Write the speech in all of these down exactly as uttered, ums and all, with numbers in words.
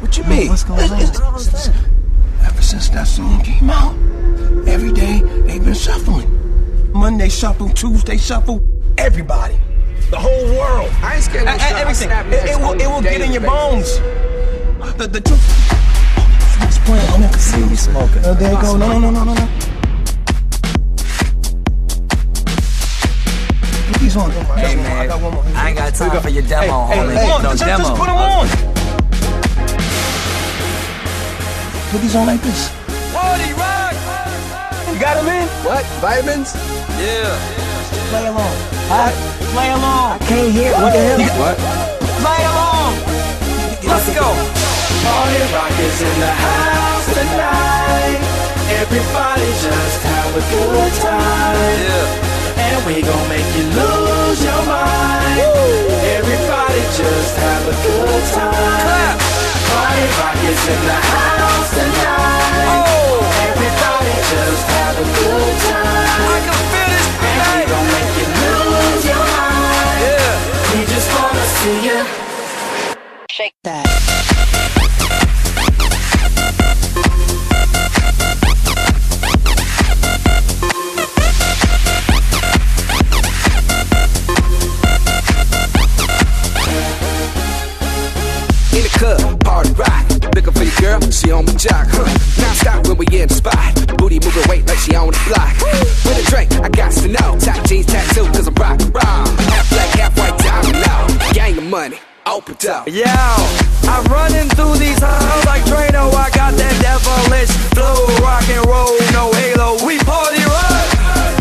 What you mean? What's going on? Ever since that song came out, every day they've been shuffling. Monday shuffle, Tuesday shuffle, everybody. The whole world. I ain't scared of I, I, everything. I it, it will, it will get in your bones. The, the truth. Oh, he's playing. I'm not confused. He's smoking. Oh, there you go. No, no, no, no, no. He's on. Hey, man. I got one more. I ain't got time go. for your demo, hey, homie. Hey, hey, no just, demo. Just put him on. Put these on like this. Party Rock. You got him in? What? Vitamins? Yeah. Play along. I play along. I can't hear what the hell. What? Play along. Let's go. Party Rock is in the house tonight. Everybody just have a good time. Yeah. And we gon' make you lose your mind. Woo. Everybody just have a good time. Clap. Party Rock is in the house tonight. Oh. Everybody just have a good time. I can feel this tonight. Shake that. In the club, party rock. Looking for your girl, she on the jock, huh? Now stop when we in the spot. Booty moving weight like she on the block. With a drink, I got to know. Top jeans tattoo, cause I'm rock and roll. Half black, half white, diamond low. Gang of money. Open up. Yo, I'm running through these halls like Trano. I got that devilish flow, rock and roll, no halo. We party rock.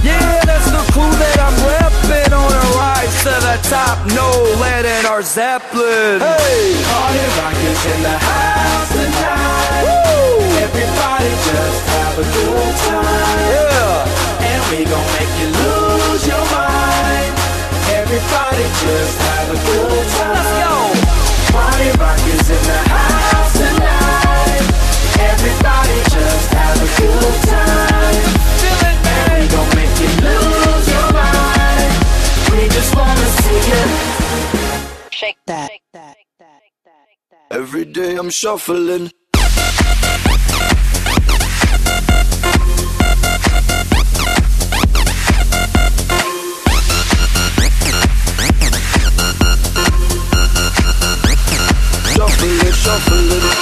Yeah, that's the clue that I'm repping on a rise to the top. No lead in our Zeppelin. Hey, party rock is in the house tonight. Woo. Everybody just have a good time. Yeah, and we gon' make you lose your mind. Everybody just have a good time. Let's go. Party Rock is in the house tonight. Everybody just have a good time. Feel it, man. And we gon' make you lose your mind. We just wanna see you shake that. Every day I'm shuffling. Shuffle it, shuffle it.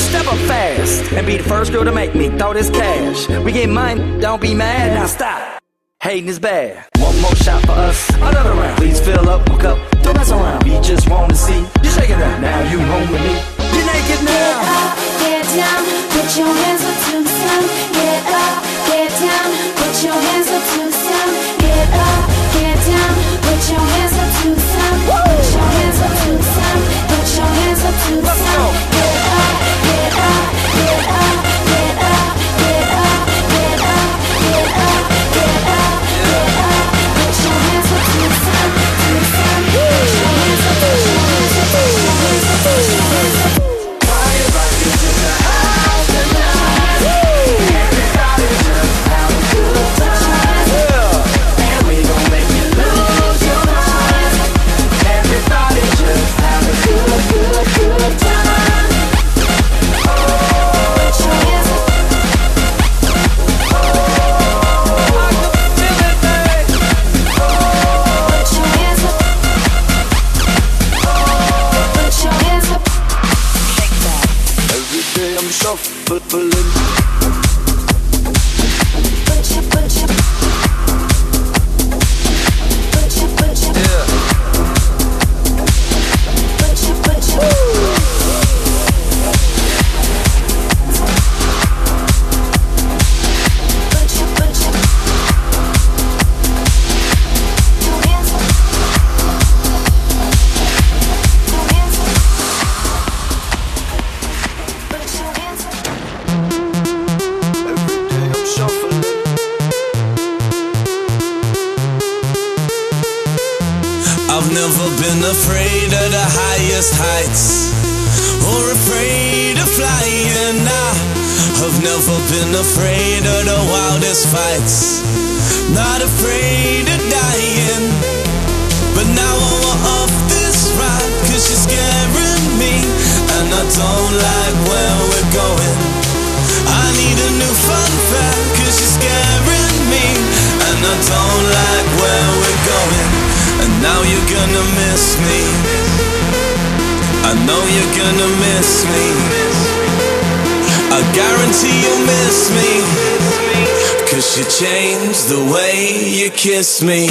Step up fast and be the first girl to make me throw this cash. We get mine, don't be mad. Now stop, hating is bad. One more shot for us, another round. Please fill up, hook up, don't mess around. We just want to see you shaking up. Now you home with me. Get up, get down, put your hands up to the sun. Get up, get down, put your hands up to the sun. Get up, get down, put your hands up to the sun. Put your hands up to the sun. Put your hands up to the sun. Get up, get up, get up, get up, get up, get up, get up, get up, get up. Put your hands up to the sun, to the sun. Put your hands up, put your hands up, put your hands up, put your hands up. I've never been afraid of the highest heights. or afraid of flying. I have never been afraid of the wildest fights, not afraid of dying. But now I want off this ride, cause she's scaring me, and I don't like where we're going. I need a new fun fact, cause she's scaring me, and I don't like where we're going. And now you're gonna miss me, I know you're gonna miss me, I guarantee you'll miss me, cause you changed the way you kiss me.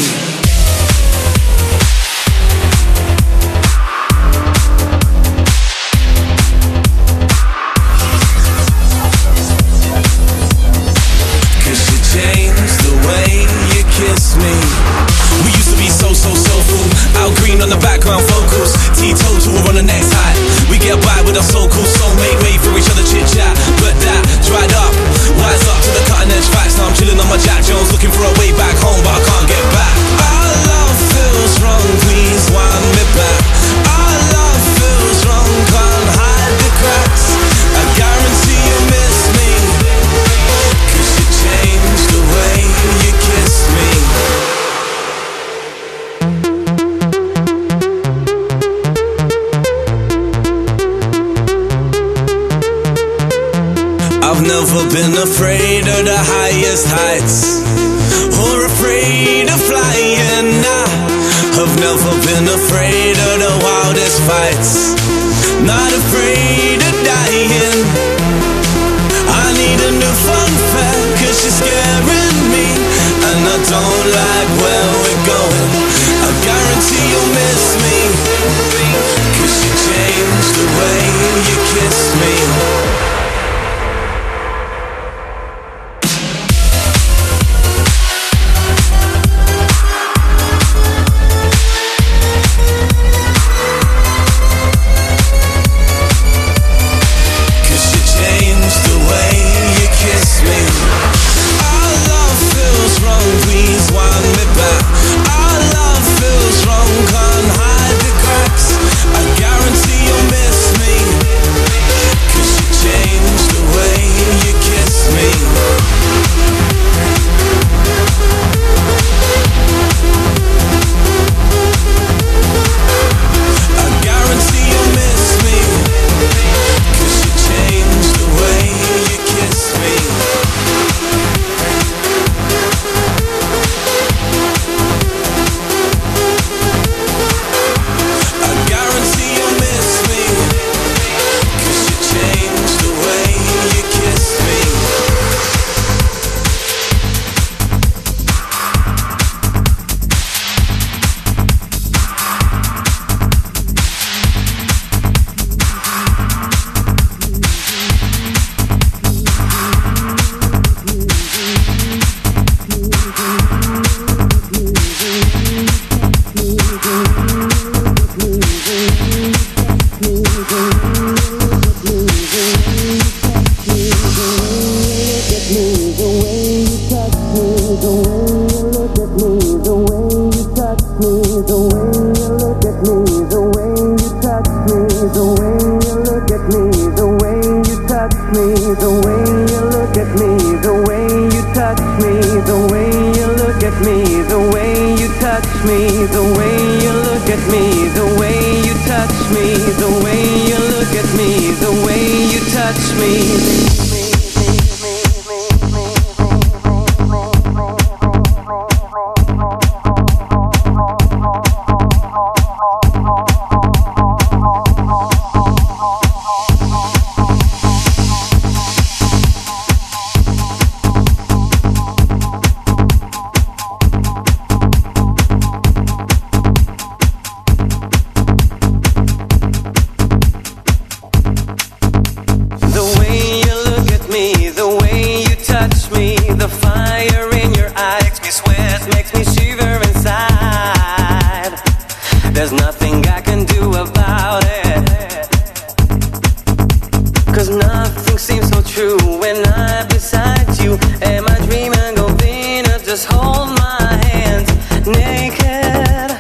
Naked,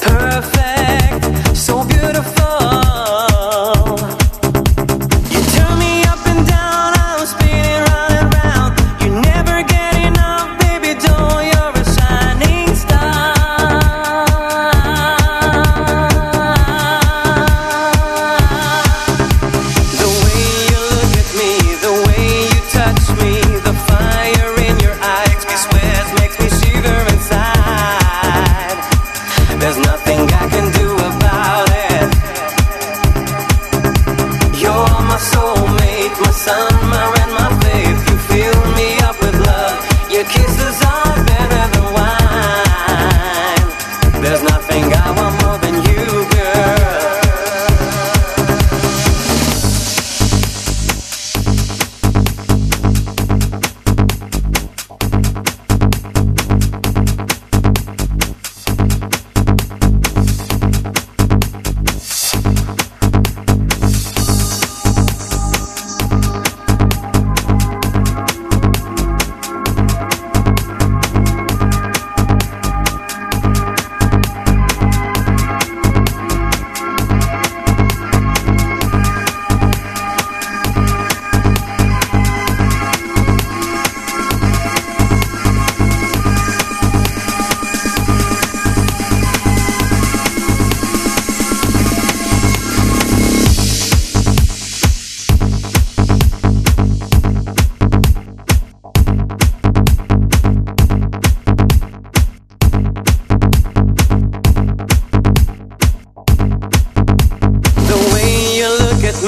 perfect, so beautiful.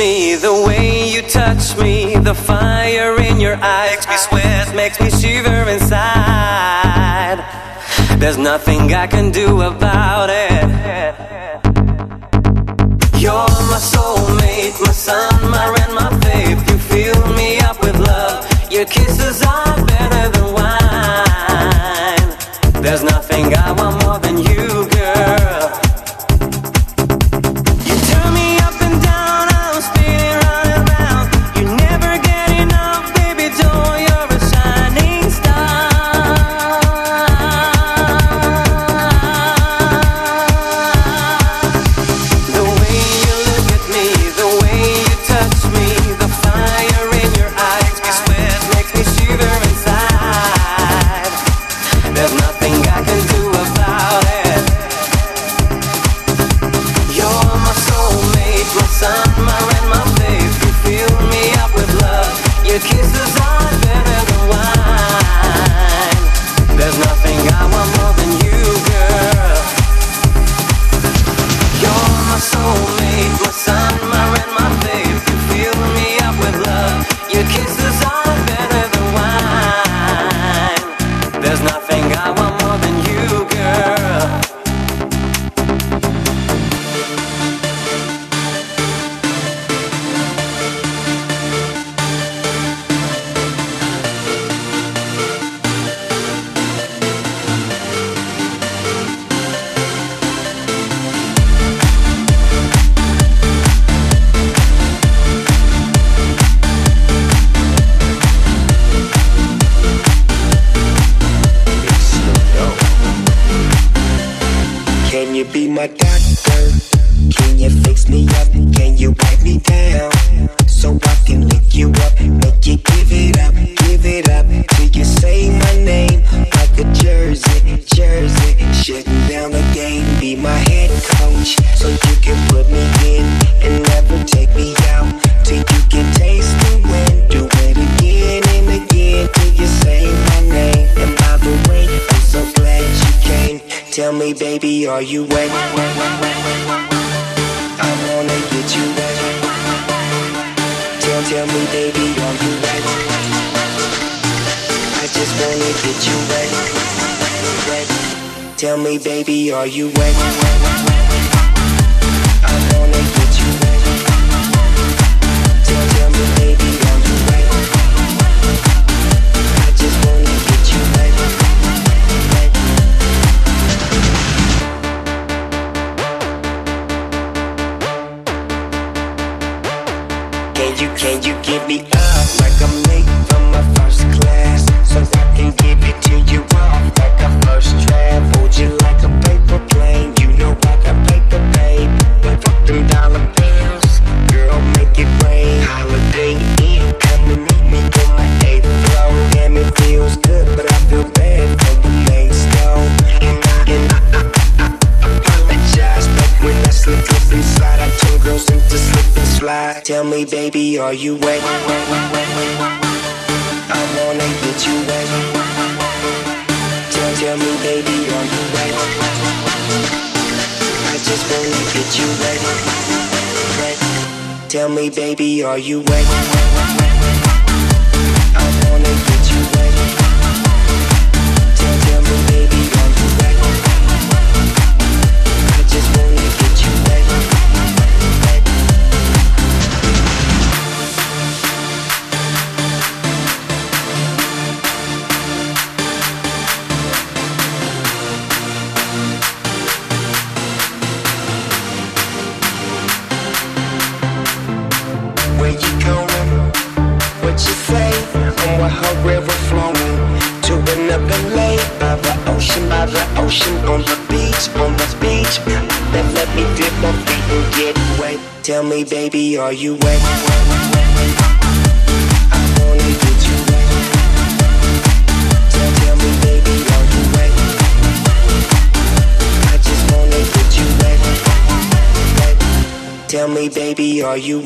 me, the way you touch me, the fire in your eyes makes me sweat, makes me shiver inside. There's nothing I can do about it. You're my soulmate, my sun, my red, my faith. You fill me up with love, your kisses are better than wine. There's nothing I want more than you, girl. Baby, are you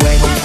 wet?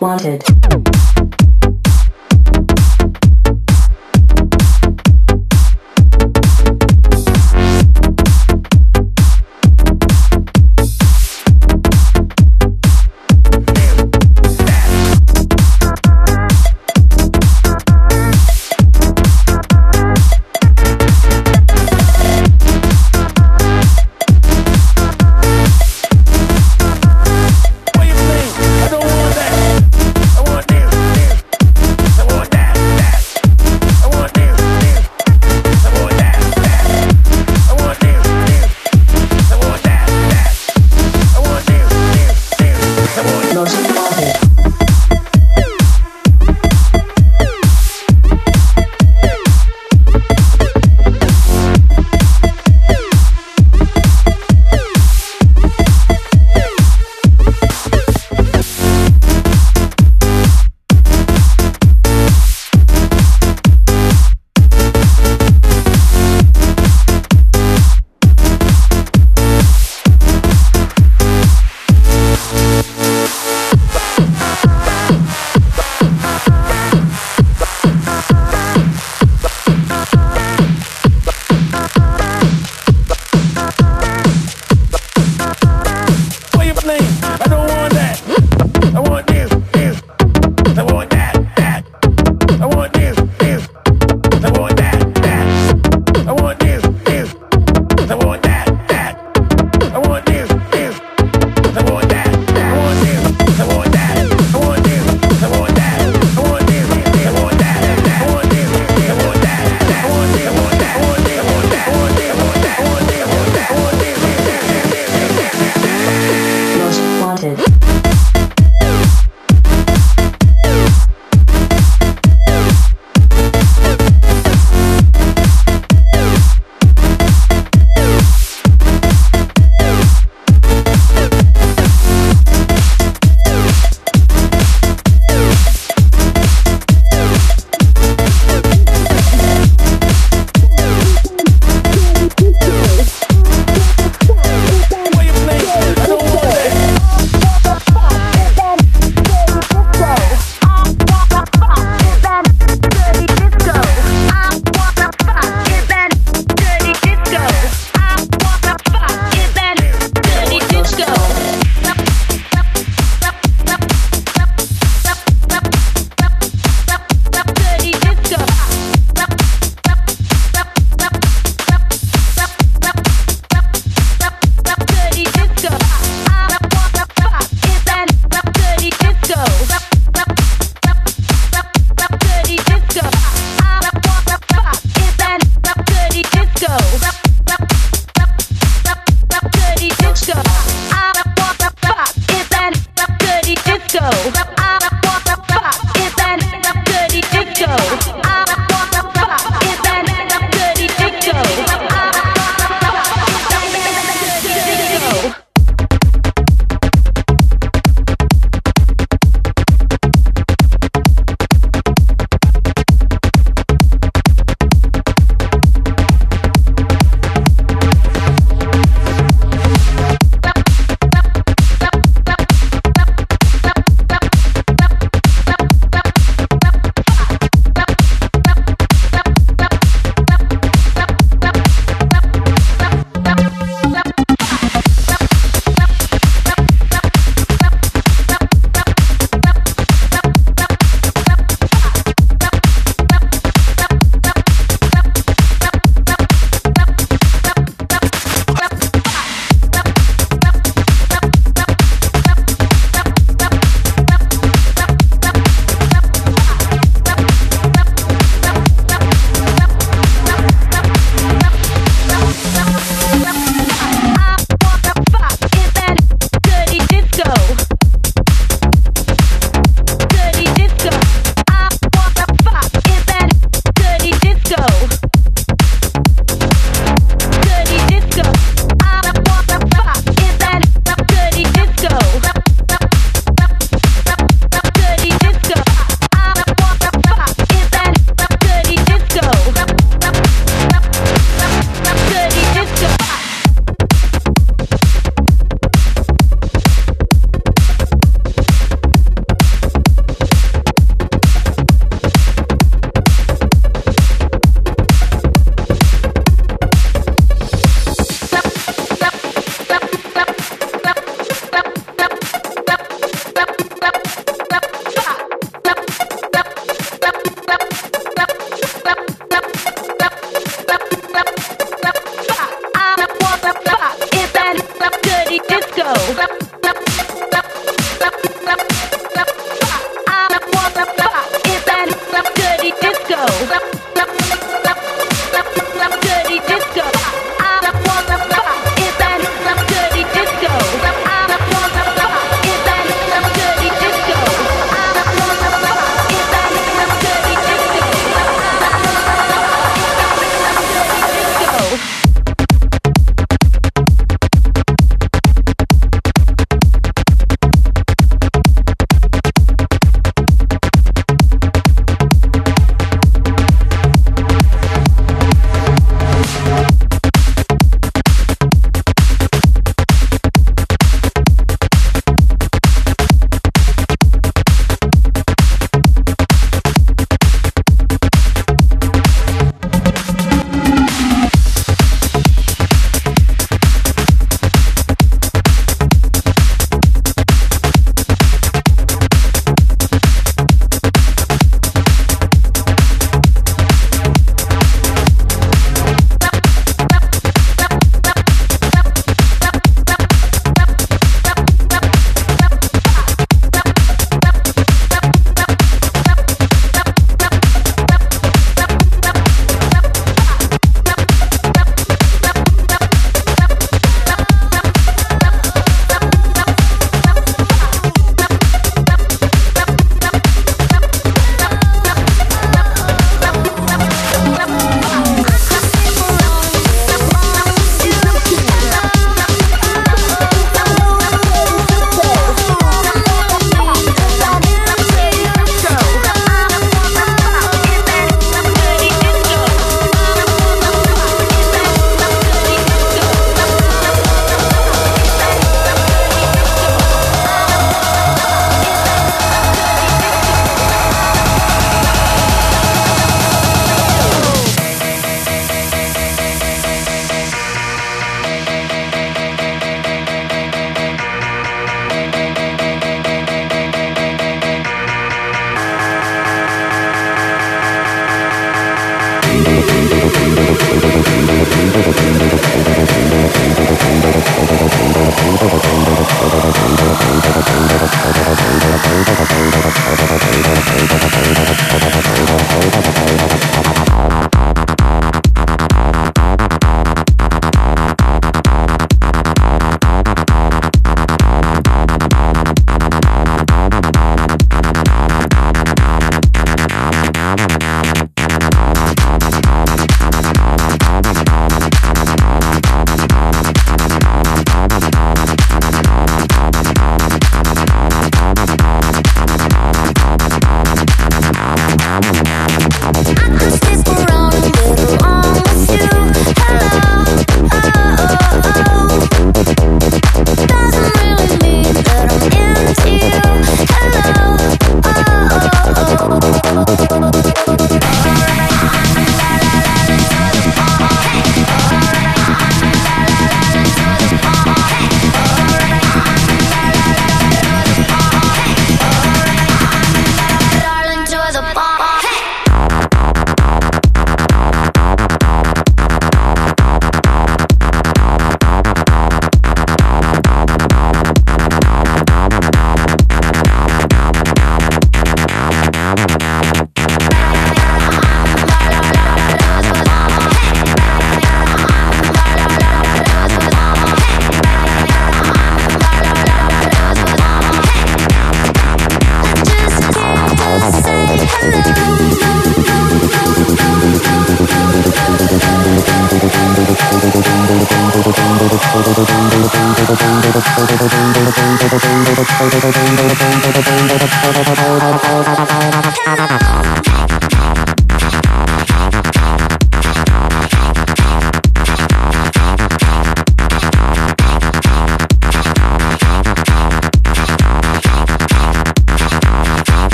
wanted. What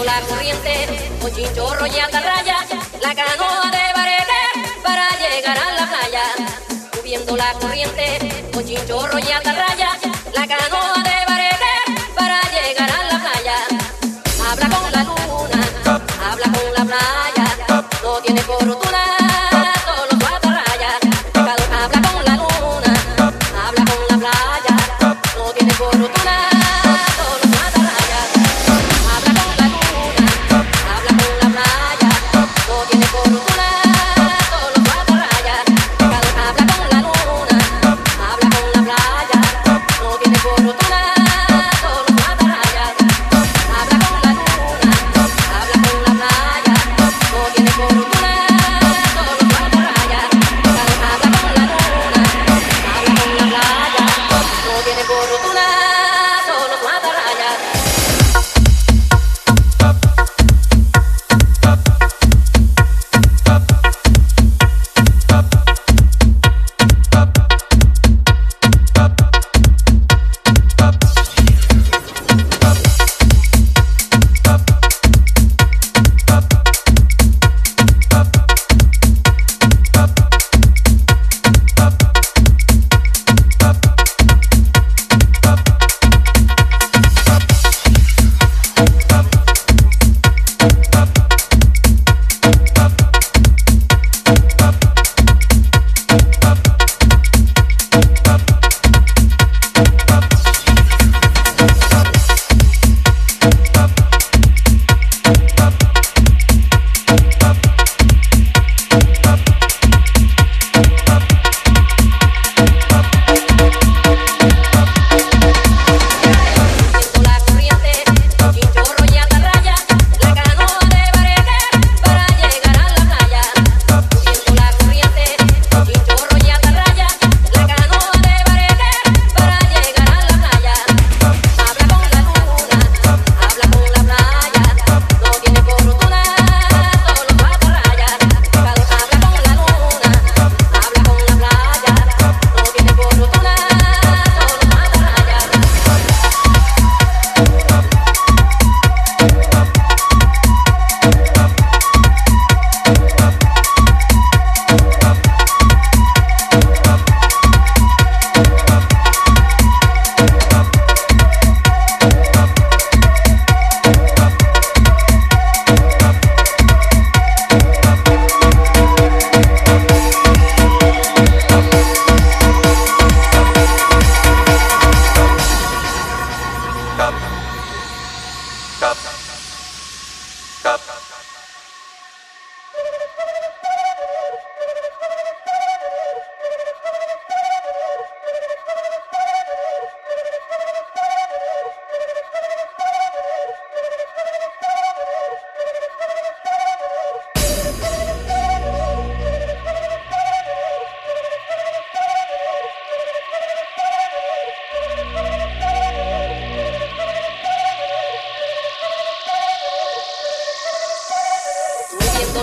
Cuando la corriente, con chinchorro y atarraya, la canoa de barete para llegar a la playa. Subiendo la corriente, con chinchorro y atarraya, la canoa de barete para llegar a la playa. Habla con la luna, habla con la playa, no tiene fortuna.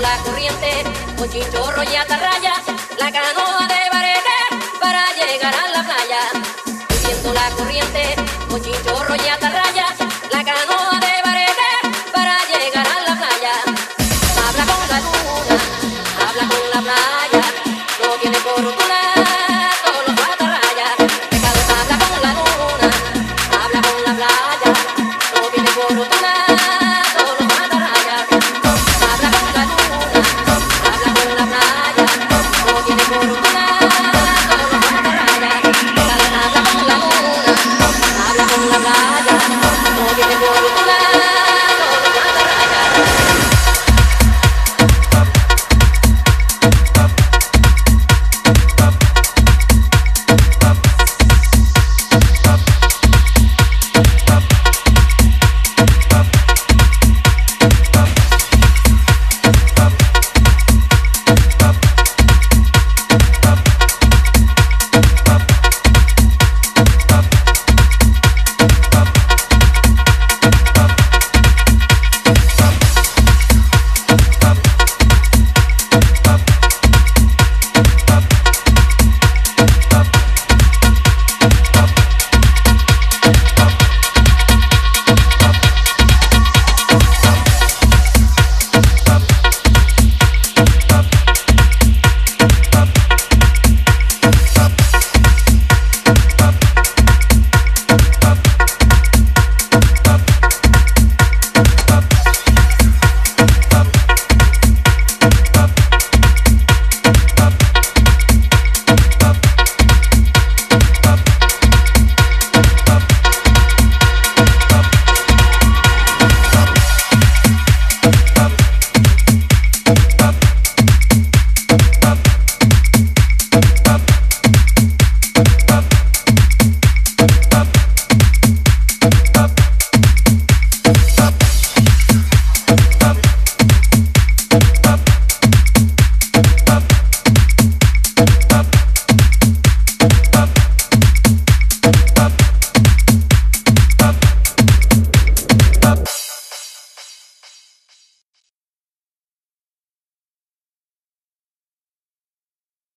La corriente, con chinchorro y atarraya, la canoa de barete para llegar a la playa. Subiendo la corriente, con chinchorro y atarraya, la canoa de barete para llegar a la playa. Habla con la luna, habla con la playa, no tiene fortuna. Bye.